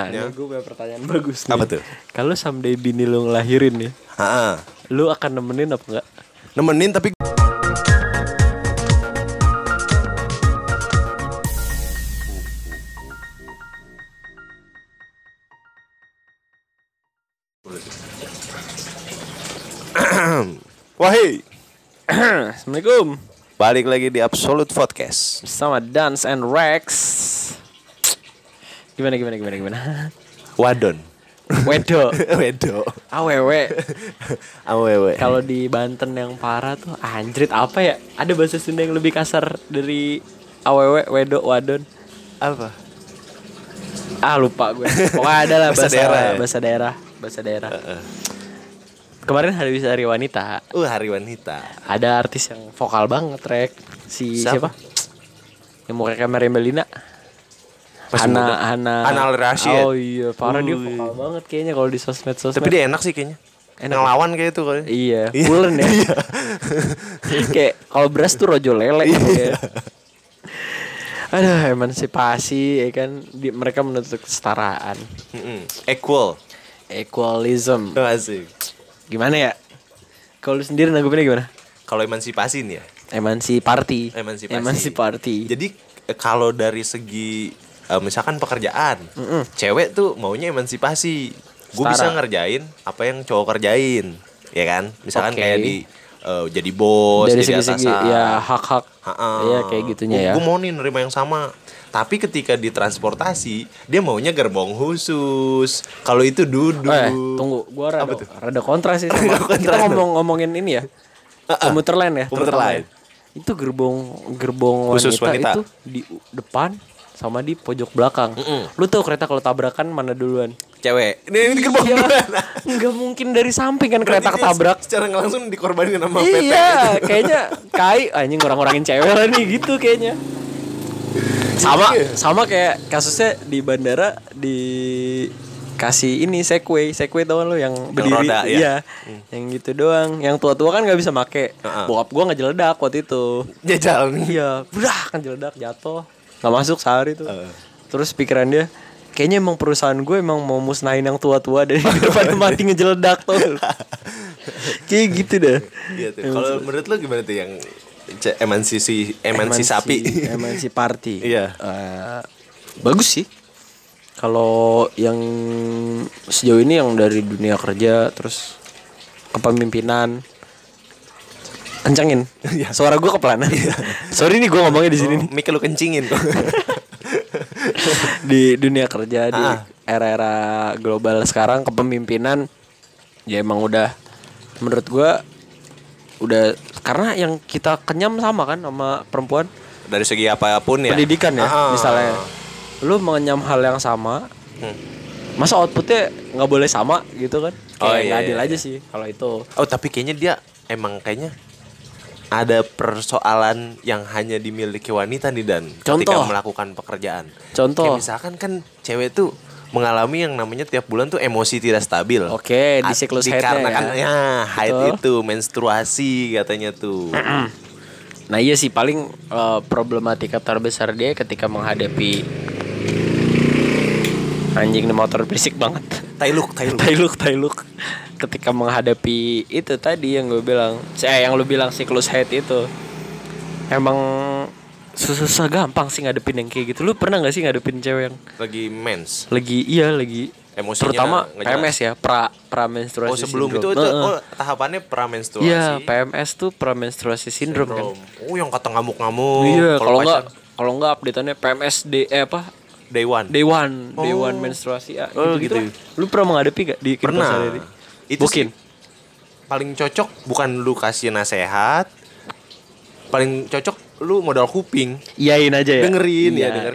pertanyaan. Gue punya pertanyaan bagus nih. Apa tuh? Kalau someday bini lu ngelahirin nih, lu akan nemenin apa enggak? Nemenin tapi wahai. Assalamualaikum. Balik lagi di Absolute Podcast bersama Dance and Rex. Gimana? Wadon. Wedo. Awewe. Kalau di Banten yang parah tuh anjrit, apa ya? Ada bahasa Sunda yang lebih kasar dari awewe, wedo, wadon. Apa? Lupa gue. Pokoknya ada lah bahasa daerah. Kemarin hari wanita. Hari wanita. Ada artis yang vokal banget, Rek. Siapa? Yang mau kayak Mary Melina. Hana Al-Rashid. Oh iya, parah. Dia vokal banget kayaknya kalau di sosmed. Tapi dia enak sih kayaknya. Ngelawan kayak itu kali. Iya, pulen ya. Kayak kalau beras tuh rojo lele ya. Aduh, emansipasi ya kan, mereka menuntut kesetaraan. Equalism. Asik. Gimana ya? Kalau lu sendiri nanggupinnya gimana? Kalau emansipasi nih ya? Emansi party. Jadi kalau dari segi misalkan pekerjaan, cewek tuh maunya emansipasi. Gue bisa ngerjain apa yang cowok kerjain, ya kan? Misalkan kayak di jadi bos, dari jadi atasan. Ya hak-hak. Iya kayak gitunya ya. Gue mau nih nerima yang sama. Tapi ketika di transportasi, dia maunya gerbong khusus. Kalau itu duduk. Tunggu, gue rada kontras sih. Kita ngomongin ini ya, komuter lain. Itu gerbong khusus wanita itu di depan sama di pojok belakang. Lu tau kereta kalau tabrakan mana duluan? Cewek. Ini gerbong duluan. Enggak mungkin dari samping kan kereta ketabrak. Secara langsung dikorbanin sama PT. Iya, kayaknya anjing ngurang-ngurangin cewek lah nih gitu kayaknya. Sama kayak kasusnya di bandara dikasih ini segway tau lo yang berdiri roda, iya. Yang gitu doang, yang tua-tua kan nggak bisa make. Bokap gue ngejeledak waktu itu jalan, iya udah kan jeledak jatuh nggak masuk sehari tuh. Terus pikiran dia kayaknya emang perusahaan gue emang mau musnahin yang tua-tua dari daripada mati ngejeledak tau lo. Kayak gitu dah ya, kalau menurut lo gimana tuh yang MNC sapi, MNC party. Iya. Bagus sih. Kalau yang sejauh ini yang dari dunia kerja terus kepemimpinan, kencengin. Suara gue kepelan. Sorry nih gue ngomongnya di sini. Mic lu kencingin. Di dunia kerja di era-era global sekarang, kepemimpinan ya emang udah menurut gue udah, karena yang kita kenyam sama kan sama perempuan dari segi apapun ya, pendidikan ya. Misalnya lu mengenyam hal yang sama, masa outputnya nggak boleh sama gitu kan, kayak nggak adil aja sih kalau itu. Tapi kayaknya dia emang kayaknya ada persoalan yang hanya dimiliki wanita nih, dan ketika melakukan pekerjaan kayak misalkan kan cewek tuh mengalami yang namanya tiap bulan tuh emosi tidak stabil. Oke, di siklus haidnya ya. Haid itu menstruasi katanya tuh. Nah iya sih, paling problematika terbesar dia ketika menghadapi anjing di motor berisik banget. Tailuk. Ketika menghadapi itu tadi yang gue bilang, yang lu bilang siklus haid itu, emang susah gampang sih ngadepin yang kayak gitu. Lu pernah gak sih ngadepin cewek yang lagi mens? Lagi emosinya terutama PMS ya, pramenstruasi. Sebelum syndrome. Itu tahapannya pramenstruasi. Iya, PMS tuh pramenstruasi syndrome kan. Yang kata ngamuk-ngamuk. Iya, kalau enggak update-annya PMS Day one menstruasi ya. Gitu. Lu pernah menghadapi gak di kehidupan sehari-hari? Itu mungkin paling cocok bukan lu kasih nasihat. Paling cocok lu modal kuping, iyain aja ya, dengerin. Ya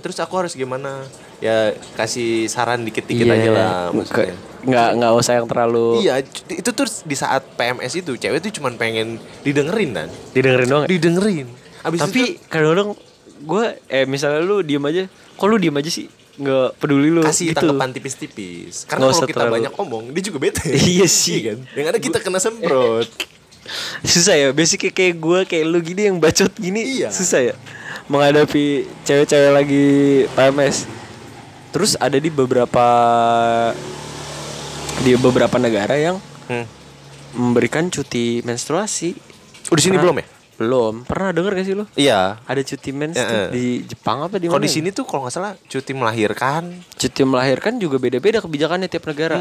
terus aku harus gimana ya, kasih saran dikit-dikit aja lah maksudnya. Nggak usah yang terlalu. Iya, itu terus di saat PMS itu cewek tuh cuman pengen didengerin doang. Abis tapi itu, kadang-kadang gue misalnya lu diem aja sih, nggak peduli lu kasih gitu. Tanggapan tipis-tipis, karena kalau kita banyak omong dia juga bete. Iya sih kan, yang ada kita kena semprot. Susah ya, basicnya kayak gue, kayak lu gini yang bacot gini. Susah ya menghadapi cewek-cewek lagi PMS. Terus ada di beberapa negara yang memberikan cuti menstruasi. Oh, di sini belum ya? Belum. Pernah denger gak sih lo? Iya. Ada cuti mens di Jepang apa di mana? Kalau di sini tuh kalau gak salah cuti melahirkan. Cuti melahirkan juga beda-beda kebijakannya tiap negara.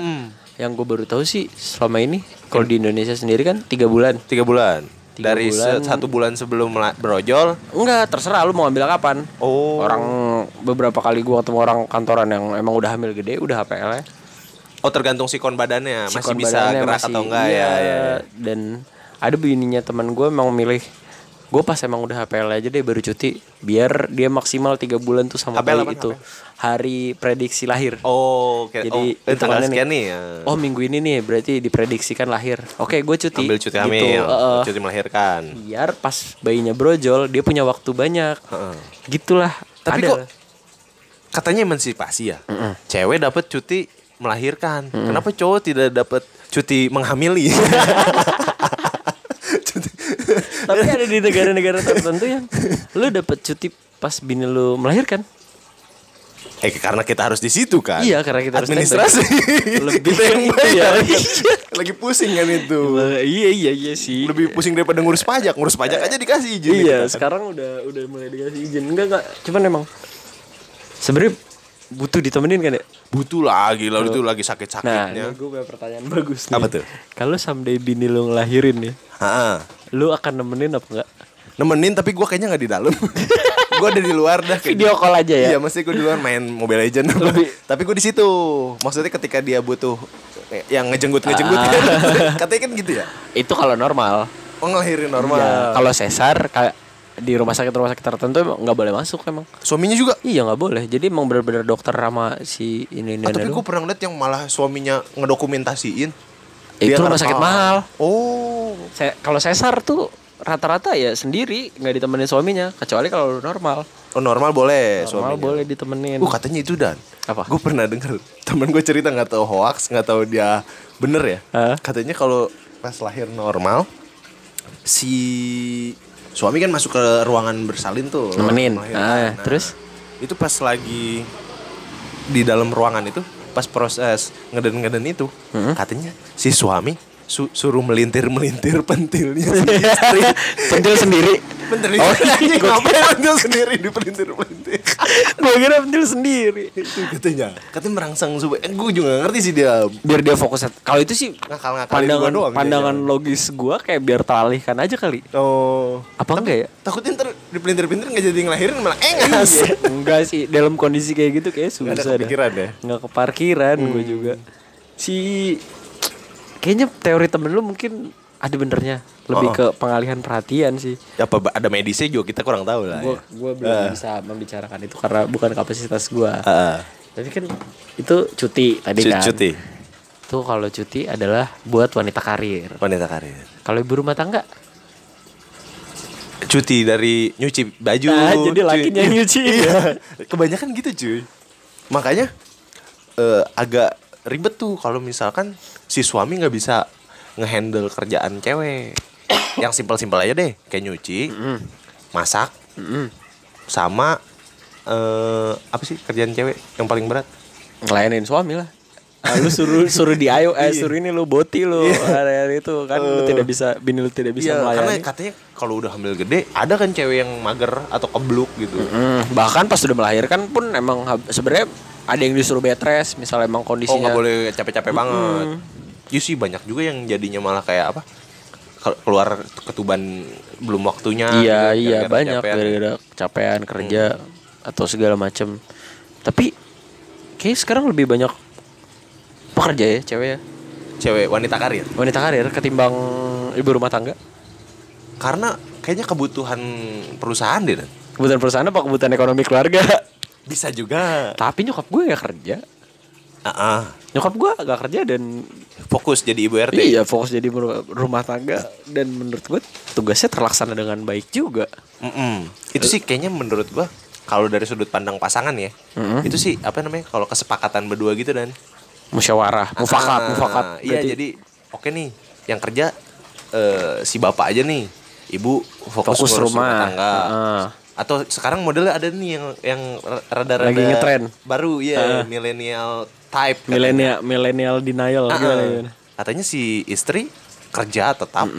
Yang gue baru tahu sih selama ini kalau di Indonesia sendiri kan 3 bulan. Dari 1 bulan sebelum berojol? Enggak, terserah lu mau ambil kapan. Oh. Orang beberapa kali gue ketemu orang kantoran yang emang udah hamil gede, udah HPL ya. Oh, tergantung sikon badannya, sikon masih bisa badannya gerak masih, atau enggak iya, ya. Dan ada bininya teman gue emang milih gue pas emang udah HPL aja deh baru cuti biar dia maksimal 3 bulan tuh sama bayi itu HPL? Hari prediksi lahir. Oh, okay. Jadi tanggal sekian nih. Oh, minggu ini nih berarti diprediksikan lahir. Oke, gue cuti. Ambil cuti hamil, gitu. Cuti melahirkan. Biar pas bayinya brojol dia punya waktu banyak. Gitulah. Tapi ada. Kok katanya emansipasi ya? Cewek dapat cuti melahirkan. Kenapa cowok tidak dapat cuti menghamili? Tapi ada di negara-negara tertentu yang lu dapat cuti pas bini lu melahirkan. Karena kita harus di situ kan. Iya, karena kita harus administrasi. Lebih bayar. Ya. Lagi pusing kan itu. Iya sih. Lebih pusing daripada ngurus pajak. Ngurus pajak aja dikasih izin. Iya, kan? Sekarang udah mulai dikasih izin. Enggak. Cuman emang sebenarnya butuh ditemenin kan ya? Butuh lagi lah, itu lagi sakit-sakitnya. Nah, gue punya pertanyaan bagus nih. Apa tuh? Kalau someday bini lu ngelahirin nih, lu akan nemenin apa enggak? Nemenin, tapi gue kayaknya gak di dalam. Gue ada di luar dah. Video call aja ya? Iya, mesti gue di luar main Mobile Legends. Tapi gue di situ. Maksudnya ketika dia butuh yang ngejenggut-ngejenggut kan? Katanya kan gitu ya? Itu kalau normal. Oh, ngelahirin normal ya. Kalau sesar kayak di rumah sakit tertentu emang nggak boleh masuk emang. Suaminya juga? Iya, nggak boleh. Jadi emang benar-benar dokter sama si ini. Tapi gue pernah lihat yang malah suaminya ngedokumentasiin. Itu rumah sakit mahal. Oh. Kalau sesar tuh rata-rata ya sendiri, nggak ditemenin suaminya. Kecuali kalau normal. Oh, normal boleh. Normal suaminya boleh ditemenin. Katanya itu dan. Apa? Gue pernah denger temen gue cerita, nggak tahu hoax, nggak tahu dia bener ya. Katanya kalau pas lahir normal si suami kan masuk ke ruangan bersalin tuh. Nemenin. Nah, terus? Itu pas lagi di dalam ruangan itu, pas proses ngeden-ngeden itu, katanya si suami suruh melintir-melintir pentilnya sendiri. Pentil sendiri? Pentil sendiri. Gue kira pentil sendiri dipelintir-pelintir. Gue kira pentil sendiri. Itu katanya merangsang supaya. Gue juga gak ngerti sih dia. Biar dia fokus. Kalau itu sih pandangan logis gue kayak biar teralihkan aja kali. Oh. Apa enggak ya? Takutnya ntar dipelintir-pelintir gak jadi ngelahirin malah engas. Enggak sih. Dalam kondisi kayak gitu kayak susah. Gak ada kepikiran ya? Gak keparkiran gue juga. Kayaknya teori temen lu mungkin ada benernya. Lebih ke pengalihan perhatian sih. Apa ada medisnya juga kita kurang tahu lah. Gue belum bisa membicarakan itu karena bukan kapasitas gue. Tapi kan itu cuti tadi kan. Cuti. Itu kalau cuti adalah buat wanita karir. Wanita karir. Kalau ibu rumah tangga? Cuti dari nyuci baju. Nah, jadi lakinya nyuci. Iya. Kebanyakan gitu cuy. Makanya agak ribet tuh kalau misalkan si suami nggak bisa ngehandle kerjaan cewek. Yang simpel-simpel aja deh, kayak nyuci, masak, sama apa sih kerjaan cewek yang paling berat? Ngelayanin suami lah. Lu suruh DIY, suruh ini lu boti lu hari-hari itu kan lu tidak bisa, bini lu tidak bisa melayani. Karena katanya kalau udah hamil gede ada kan cewek yang mager atau kebluk gitu. Bahkan pas udah melahirkan pun emang sebenarnya ada yang disuruh bed rest misalnya emang kondisinya. Oh, nggak boleh capek-capek banget. Ya sih banyak juga yang jadinya malah kayak apa? Keluar ketuban belum waktunya. Iya gitu, iya banyak gara-gara kecapean kerja atau segala macam. Tapi kayak sekarang lebih banyak pekerja ya cewek ya. Cewek wanita karir. Wanita karir ketimbang ibu rumah tangga. Karena kayaknya kebutuhan perusahaan deh. Kebutuhan perusahaan apa kebutuhan ekonomi keluarga? Bisa juga. Tapi nyokap gue gak kerja. Nyokap gue gak kerja dan fokus jadi ibu RT. Iya, fokus jadi rumah tangga. Dan menurut gue tugasnya terlaksana dengan baik juga. Itu sih kayaknya menurut gue kalau dari sudut pandang pasangan ya, itu sih apa namanya kalau kesepakatan berdua gitu dan musyawarah, mufakat. Iya, jadi oke nih yang kerja si bapak aja nih. Ibu fokus rumah tangga. Atau sekarang modelnya ada nih yang rada-rada lagi ngetren baru ya, millennial type, millennial denial gitu. Katanya si istri kerja tetap,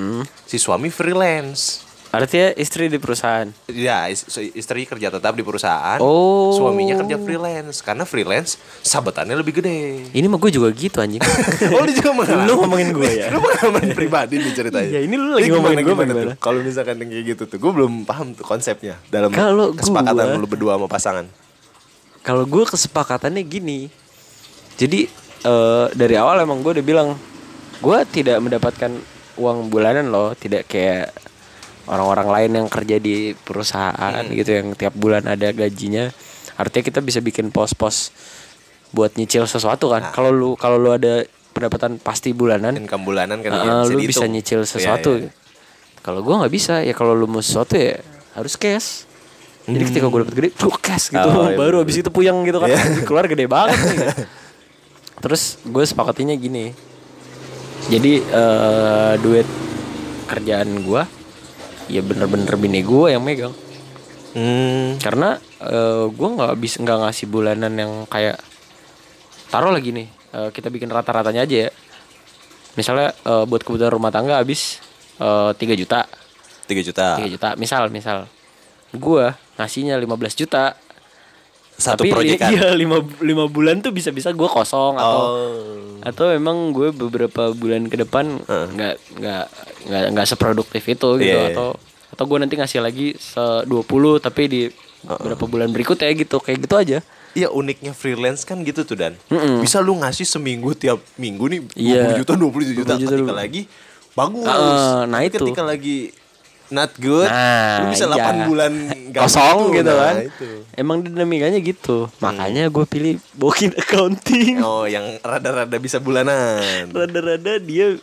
si suami freelance. Artinya istri di perusahaan. Ya, istri kerja tetap di perusahaan. Oh. Suaminya kerja freelance. Karena freelance sabetannya lebih gede. Ini mah gue juga gitu anjing. Oh, lu juga malah. Lu ngomongin gue ya. Lu pengalaman pribadi nih ceritanya. Iya, ini lu lagi ngomongin gue. Kalau misalkan kayak gitu tuh, gue belum paham tuh konsepnya dalam kalo kesepakatan lu berdua sama pasangan. Kalau gue kesepakatannya gini. Jadi dari awal emang gue udah bilang gue tidak mendapatkan uang bulanan loh, tidak kayak orang-orang lain yang kerja di perusahaan gitu, yang tiap bulan ada gajinya. Artinya kita bisa bikin pos-pos buat nyicil sesuatu kan. Kalau lu ada pendapatan pasti bulanan, income bulanan kan, lu bisa nyicil sesuatu. Ya. Kalau gue nggak bisa, ya kalau lu mau sesuatu ya harus cash. Jadi ketika gue dapet gede, cash gitu. Baru abis itu puyeng gitu kan, keluar gede banget nih. Terus gue sepakatinya gini. Jadi duit kerjaan gue ya bener-bener bini gue yang megang. Karena gue nggak ngasih bulanan yang kayak taruh lagi nih, kita bikin rata-ratanya aja ya. Misalnya buat kebutuhan rumah tangga habis 3 juta misal gue ngasihnya 15 juta satu proyek kan. Iya, 5 bulan tuh bisa-bisa gue kosong atau emang gue beberapa bulan ke depan nggak seproduktif itu gitu, atau gue nanti ngasih lagi 20 tapi di berapa bulan berikutnya gitu, kayak gitu aja. Iya, uniknya freelance kan gitu tuh, Dan. Bisa lu ngasih seminggu, tiap minggu nih 20 juta 20 juta lagi bagus. Nah itu ketika lagi not good, lu bisa 8 bulan kosong gitu kan. Emang dinamikanya gitu. Makanya gue pilih booking accounting. Oh, yang rada-rada bisa bulanan. Rada-rada dia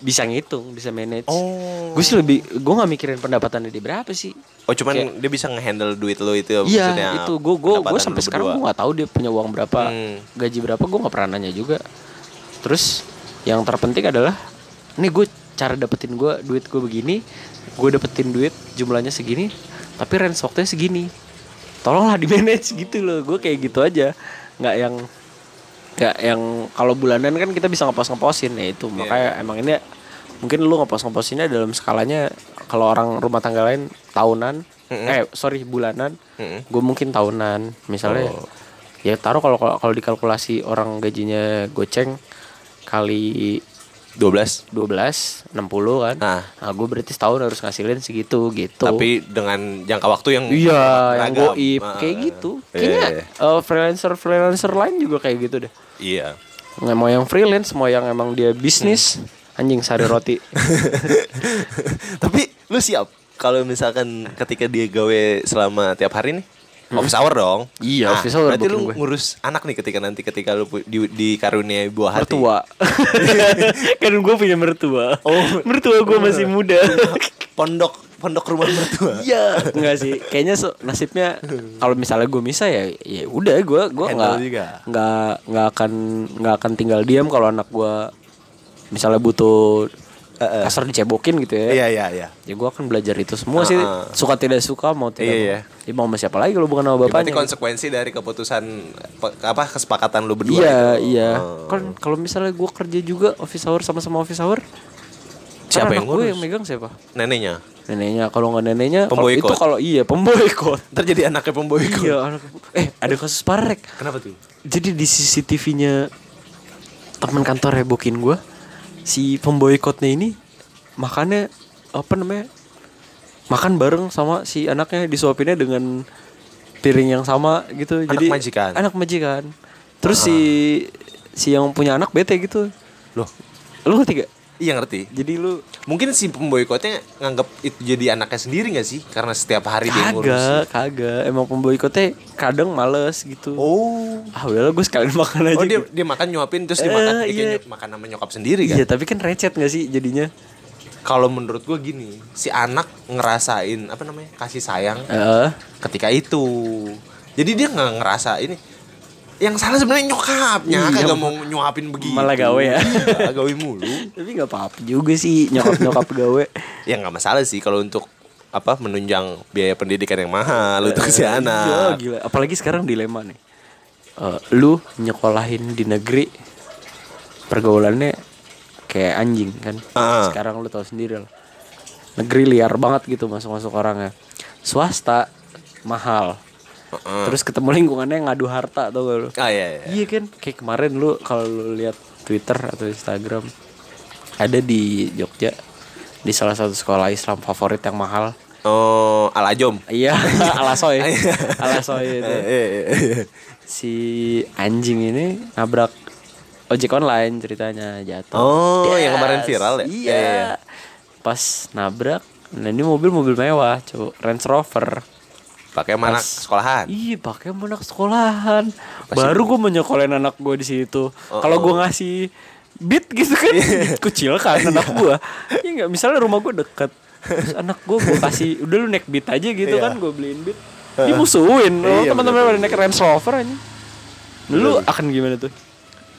bisa ngitung, bisa manage. Oh. Gue gak mikirin pendapatannya dia berapa sih. Oh, cuman kayak, dia bisa ngehandle duit lo itu ya. Iya, itu gue sampai sekarang gue gak tahu dia punya uang berapa, gaji berapa, gue gak pernah nanya juga. Terus yang terpenting adalah ini gue cara dapetin duit gue begini, gue dapetin duit jumlahnya segini, tapi range waktunya segini. Tolonglah di manage gitu loh, gue kayak gitu aja. Nggak yang kalau bulanan kan kita bisa ngeposin ya itu. Makanya emang ini mungkin lu ngeposinnya dalam skalanya kalau orang rumah tangga lain tahunan, bulanan, gue mungkin tahunan. Misalnya ya taruh kalau dikalkulasi orang gajinya goceng kali 12 60 kan. Nah gue berarti setahun harus ngasilin segitu gitu. Tapi dengan jangka waktu yang yang goib kayak gitu. Kayaknya freelancer lain juga kayak gitu deh. Iya. Nggak mau yang freelance, mau yang emang dia bisnis, anjing sari roti. Tapi lu siap kalau misalkan ketika dia gawe selama tiap hari nih? Office hour dong. Iya, office hour. Berarti lu ngurus anak nih ketika lu di karunia buah hati. Mertua. Kan gue punya mertua. Oh, mertua gue masih muda. Pondok rumah mertua. Iya, enggak sih. Kayaknya nasibnya kalau misalnya gue bisa ya udah gue enggak akan tinggal diam kalau anak gue misalnya butuh kasar dicebokin gitu ya. Iya. Ya gue akan belajar itu semua sih. Suka tidak suka, mau tidak mau. Ya mau sama siapa lagi kalau bukan sama bapaknya. Berarti konsekuensi dari keputusan kesepakatan lu berdua. Iya. Kan kalau misalnya gue kerja juga office hour, sama-sama office hour, siapa yang ngurus? Gue yang megang siapa? Neneknya. Kalau nggak neneknya itu kalau pemboikot. Terjadi anaknya pemboikot. Iya, ada kasus parek. Kenapa tuh? Jadi di CCTV-nya teman kantor hebokin gue. Si pemboikotnya ini makannya makan bareng sama si anaknya, disuapinnya dengan piring yang sama gitu. Jadi anak majikan. Terus si yang punya anak bete gitu. Loh, lu ngerti gak? Iya, ngerti. Jadi lu mungkin si pemboikotnya nganggap itu jadi anaknya sendiri gak sih? Karena setiap hari dia ngurus. Kagak. Emang pemboikotnya kadang males gitu. Oh. Ah, udahlah gue sekalian makan aja. Oh, dia gitu. Dia makan nyuapin terus dia makan makan sama nyokap sendiri kan? Iya, tapi kan recet gak sih jadinya? Kalau menurut gue gini, si anak ngerasain kasih sayang ketika itu. Jadi dia gak ngerasa ini. Yang salah sebenarnya nyokapnya, kagak mau nyuapin begitu. Malah gawe ya. Gawe mulu. Tapi enggak apa-apa juga sih nyokap gawe. Ya enggak masalah sih kalau untuk apa menunjang biaya pendidikan yang mahal untuk si anak. Gila, apalagi sekarang dilema nih. Lu nyekolahin di negeri pergaulannya kayak anjing kan. Sekarang lu tahu sendiri lah. Negeri liar banget gitu masuk-masuk orangnya. Swasta mahal. Terus ketemu lingkungannya ngadu harta, tau gak lu? Iya kan? Kayak kemarin lu kalau lu lihat Twitter atau Instagram, ada di Jogja di salah satu sekolah Islam favorit yang mahal. Oh, Al-Ajom. Iya, Alasoy itu. Si anjing ini nabrak ojek online ceritanya, jatuh. Oh, yang kemarin viral ya? Iya. Pas nabrak, nah ini mobil mewah, cuy, Range Rover. Pakai anak sekolahan. Iya, pakai anak sekolahan. Baru gue menyekolahin anak gue di situ. Kalau gue ngasih Beat gitu kan, kucil kan anak gue. Iya enggak, misalnya rumah gue deket. Terus anak gue kasih, udah lu naik Beat aja gitu kan, gue beliin Beat. Dimusuhin loh, teman-teman pada naik Range Rover aja. Lu akan gimana tuh?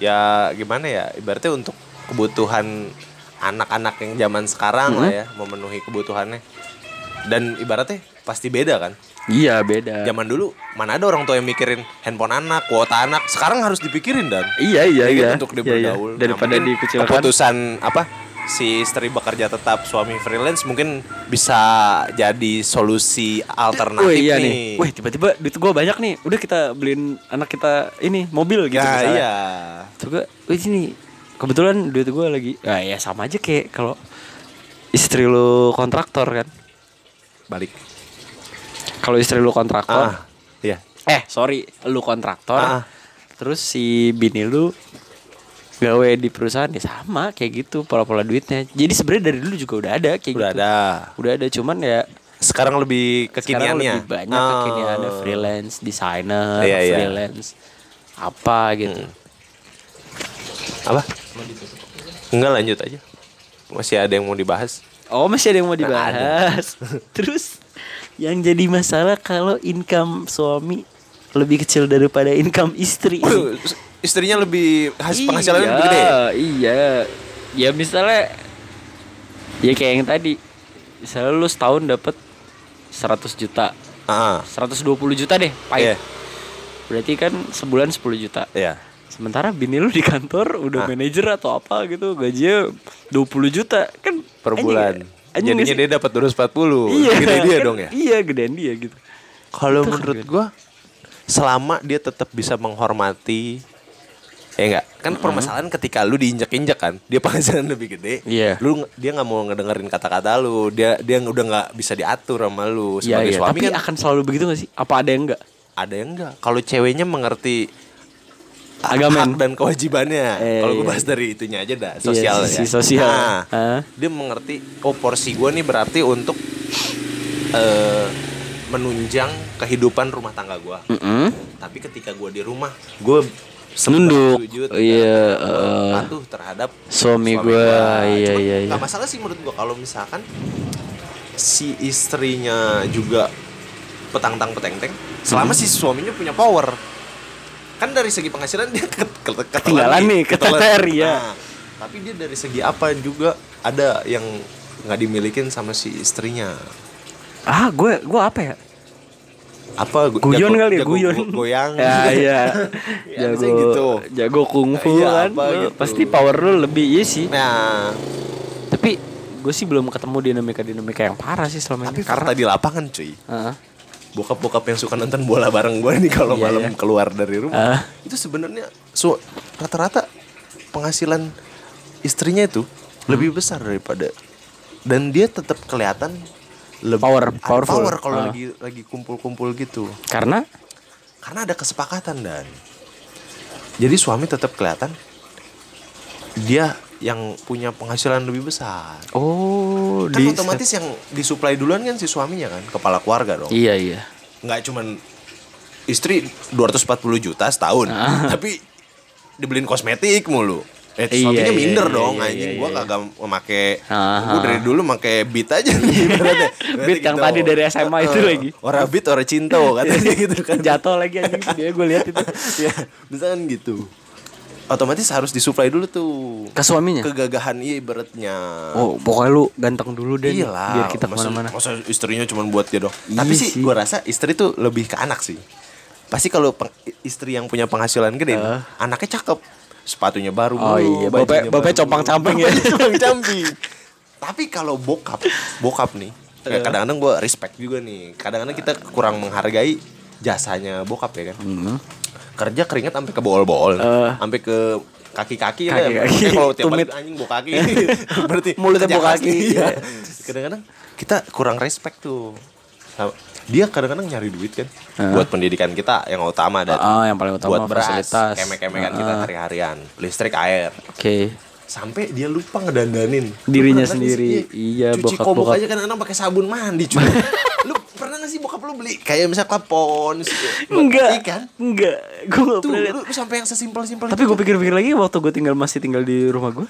Ya gimana ya, ibaratnya untuk kebutuhan anak-anak yang zaman sekarang lah ya, memenuhi kebutuhannya. Dan ibaratnya pasti beda kan? Iya, beda. Zaman dulu mana ada orang tua yang mikirin handphone anak, kuota anak. Sekarang harus dipikirin dan. Iya. Untuk dibergaul. Daripada dikucilkan. Keputusan apa? Si istri bekerja tetap, suami freelance, mungkin bisa jadi solusi alternatif. Nih. Wih, tiba-tiba duit gue banyak nih. Udah kita beliin anak kita ini mobil gitu misalnya. Iya. Terus gue, wih sini kebetulan duit gue lagi. Ya sama aja kayak kalau istri lu kontraktor kan. Balik. Kalau istri lu kontraktor. Iya. Lu kontraktor. Terus si bini lu gawe di perusahaan, ya sama kayak gitu pola-pola duitnya. Jadi sebenarnya dari dulu juga udah ada kayak udah gitu. Udah ada cuman ya sekarang lebih kekiniannya. Sekarang lebih banyak kekiniannya, freelance, desainer, freelance. Apa gitu. Apa? Enggak, lanjut aja. Masih ada yang mau dibahas? Oh, masih ada yang mau dibahas. Terus yang jadi masalah kalau income suami lebih kecil daripada income istri. Istrinya lebih penghasilannya lebih gede. Iya. Ya misalnya ya kayak yang tadi. Misalnya lu setahun dapat 100 juta. 120 juta deh, pahit. Yeah. Berarti kan sebulan 10 juta. Iya. Yeah. Sementara bini lu di kantor udah manajer atau apa gitu, gajinya 20 juta kan per bulan. Jadinya dia dapat 240. Iya, gede dia kan, dong ya. Iya, gedean dia gitu. Kalau menurut gua selama dia tetap bisa menghormati, enggak kan permasalahan ketika lu diinjak-injak kan, dia penghasilan lebih gede, dia nggak mau ngedengerin kata-kata lu, dia udah nggak bisa diatur sama lu sebagai suami. Tapi kan akan selalu begitu nggak sih? Apa ada yang enggak? Ada yang enggak. Kalau ceweknya mengerti hak dan kewajibannya, kalau gue bahas dari itunya aja dah, sosial ya. Sosial. Dia mengerti, porsi gue nih berarti untuk menunjang kehidupan rumah tangga gue. Tapi ketika gue di rumah, gue nunduk, patuh terhadap suami gue. Iya. Gak masalah sih menurut gue kalau misalkan si istrinya juga petang-peteng, selama si suaminya punya power. Kan dari segi penghasilan dia ketinggalan nih. Tapi dia dari segi apa juga ada yang nggak dimilikin sama si istrinya. Gue apa ya? Apa guyon kali ya, guyon goyang. Ya gitu. Jago kungfu kan. Gitu. Pasti power lu lebih sih. Nah, tapi gue sih belum ketemu dinamika yang parah sih selama ini. Tapi karena di lapangan cuy. Bokap-bokap yang suka nonton bola bareng gue nih kalau malam keluar dari rumah. Itu sebenarnya rata-rata penghasilan istrinya itu lebih besar daripada, dan dia tetap kelihatan powerful kalau lagi kumpul-kumpul gitu. Karena ada kesepakatan dan. Jadi suami tetap kelihatan dia yang punya penghasilan lebih besar. Kan otomatis yang disuplai duluan kan si suaminya kan, kepala keluarga dong. Iya. Enggak cuman istri 240 juta setahun, tapi dibeliin kosmetik mulu. Suaminya minder dong, anjing. Gua kagak memakai, gua dari dulu pakai Beat aja nih. Beat yang tadi dari SMA itu lagi. Ora Beat ora cinta katanya gitu kan. Jatuh lagi anjing, dia gua lihat itu. Ya, misalkan gitu. otomatis harus disuplai dulu tuh ke suaminya, kegagahan iya ibaratnya. Oh pokoknya lu ganteng dulu deh iyalah, biar kita kemana-mana. Masa istrinya cuma buat dia dong. Tapi sih gue rasa istri tuh lebih ke anak sih. Pasti kalau istri yang punya penghasilan gede anaknya cakep, sepatunya baru, oh iya, bapaknya compang-camping ya. Compang-camping. Tapi kalau bokap nih, kadang-kadang gue respect juga nih. Kadang-kadang kita kurang menghargai jasanya bokap ya kan. Kerja keringat sampai ke bool-bool, sampai ke kaki-kaki lah. Kaki. Kalau tiap hari anjing bok kaki, berarti mulutnya bok kaki. Ya. Kadang-kadang kita kurang respect tuh. Dia kadang-kadang nyari duit kan buat pendidikan kita yang utama dan yang paling utama buat beras, fasilitas, kemek-kemekan kita hari-harian, listrik, air. Oke. Okay. Sampai dia lupa ngedandanin dirinya sendiri. Iya, cuci bokap aja kan anak pakai sabun mandi cuy. Lu pernah enggak sih bokap lu beli kayak misalnya Pons? Enggak. Kan? Enggak. Gua enggak pernah. Lu sampai yang sesimpel-simpel. Tapi gue pikir-pikir lagi waktu gue masih tinggal di rumah gue.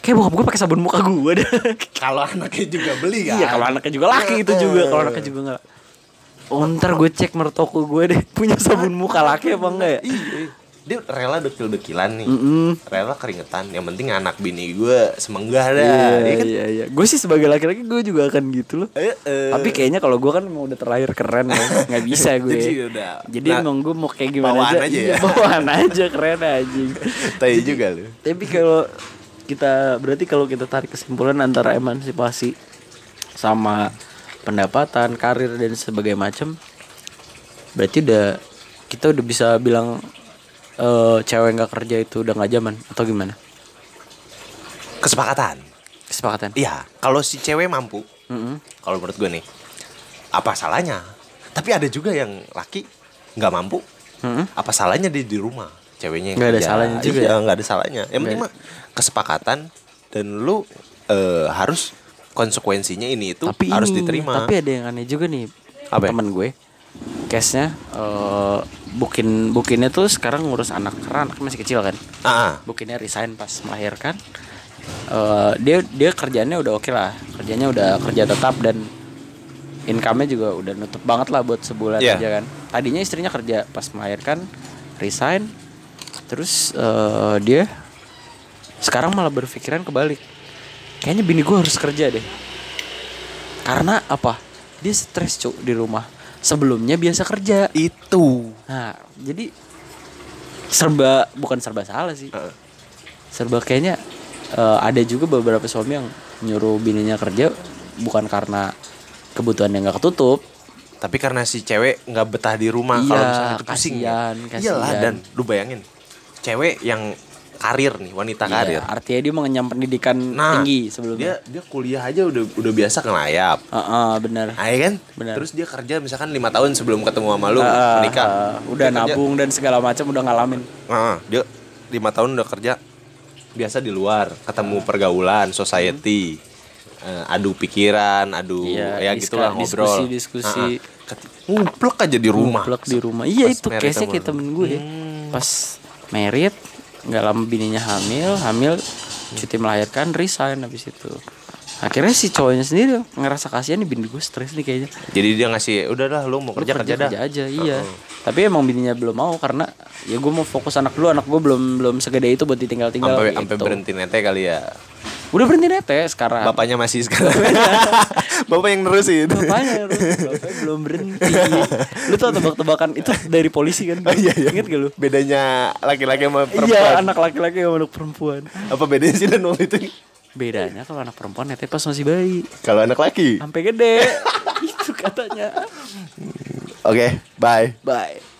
Kayak bokap gue pakai sabun muka gue deh. Kalau anaknya juga beli kan. Iya, kalau anaknya juga laki itu juga, kalau anaknya juga enggak. Oh, ntar gue cek mertoko gue deh punya sabun muka laki apa enggak ya? Iya. Dia rela dekil-dekilan nih, rela keringetan. Yang penting anak bini gue semenggah dah. Iya. Gue sih sebagai laki-laki gue juga akan gitu loh. Tapi kayaknya kalau gue kan mau udah terlahir keren, nggak bisa gue. Jadi emang gue mau kayak gimana aja. Bawaan aja keren aja. Tapi juga loh. Tapi kalau kita berarti kalau kita tarik kesimpulan antara emansipasi sama pendapatan, karir dan sebagainya macam, berarti udah kita udah bisa bilang cewek nggak kerja itu udah nggak zaman atau gimana? Kesepakatan. Iya, kalau si cewek mampu, kalau menurut gue nih, apa salahnya? Tapi ada juga yang laki nggak mampu, apa salahnya dia di rumah? Ceweknya nggak ada salahnya juga, nggak ada salahnya. Yang penting mah kesepakatan dan lu harus konsekuensinya ini itu tapi harus diterima. Tapi ada yang aneh juga nih. Temen gue case-nya bukinnya tuh sekarang ngurus anak karena anaknya masih kecil kan. Bukinnya resign pas melahirkan. Dia kerjaannya udah oke lah. Kerjanya udah kerja tetap dan income-nya juga udah nutup banget lah buat sebulan aja kan. Tadinya istrinya kerja pas melahirkan resign. Terus dia sekarang malah berpikiran kebalik. Kayaknya bini gue harus kerja deh. Karena apa? Dia stres cu di rumah. Sebelumnya biasa kerja. Itu. Nah, jadi bukan serba salah sih. Serba kayaknya ada juga beberapa suami yang nyuruh bininya kerja bukan karena kebutuhan yang gak ketutup, tapi karena si cewek gak betah di rumah. Iya, kalau misalnya itu pusing. Kasian. Iyalah, dan lu bayangin cewek yang karir nih, wanita karir. Artinya dia mengenyam pendidikan tinggi sebelumnya. Dia kuliah aja udah biasa ngelayap. Benar. Iya kan? Bener. Terus dia kerja misalkan 5 tahun sebelum ketemu sama lu, menikah. Udah dia nabung kerja, dan segala macam udah ngalamin. Dia 5 tahun udah kerja biasa di luar, ketemu pergaulan, society. Adu pikiran, gitulah ngobrol. Diskusi. Nguplek aja di rumah. Iya itu case-nya kayak temen gue ya. Pas married nggak lama bininya hamil, cuti melahirkan, resign abis itu. Akhirnya si cowoknya sendiri ngerasa kasihan nih, bini gue stres nih kayaknya. Jadi dia ngasih, udahlah lu mau kerja aja. Iya. Tapi emang bininya belum mau karena ya gue mau fokus anak dulu, anak gue belum segede itu buat ditinggal-tinggal. Sampai berhenti nete kali ya. Udah berhenti nete sekarang. Bapaknya masih sekarang. Bapak yang nerusin. Bapaknya belum berhenti. Lu tau tebak-tebakan itu dari polisi kan? Iya. Ingat gak lu? Bedanya laki-laki sama perempuan. Iya, anak laki-laki sama anak perempuan. Apa bedanya sih dan waktu itu? Bedanya kalau anak perempuan nete pas masih bayi. Kalau anak laki sampai gede. Itu katanya. Oke, bye.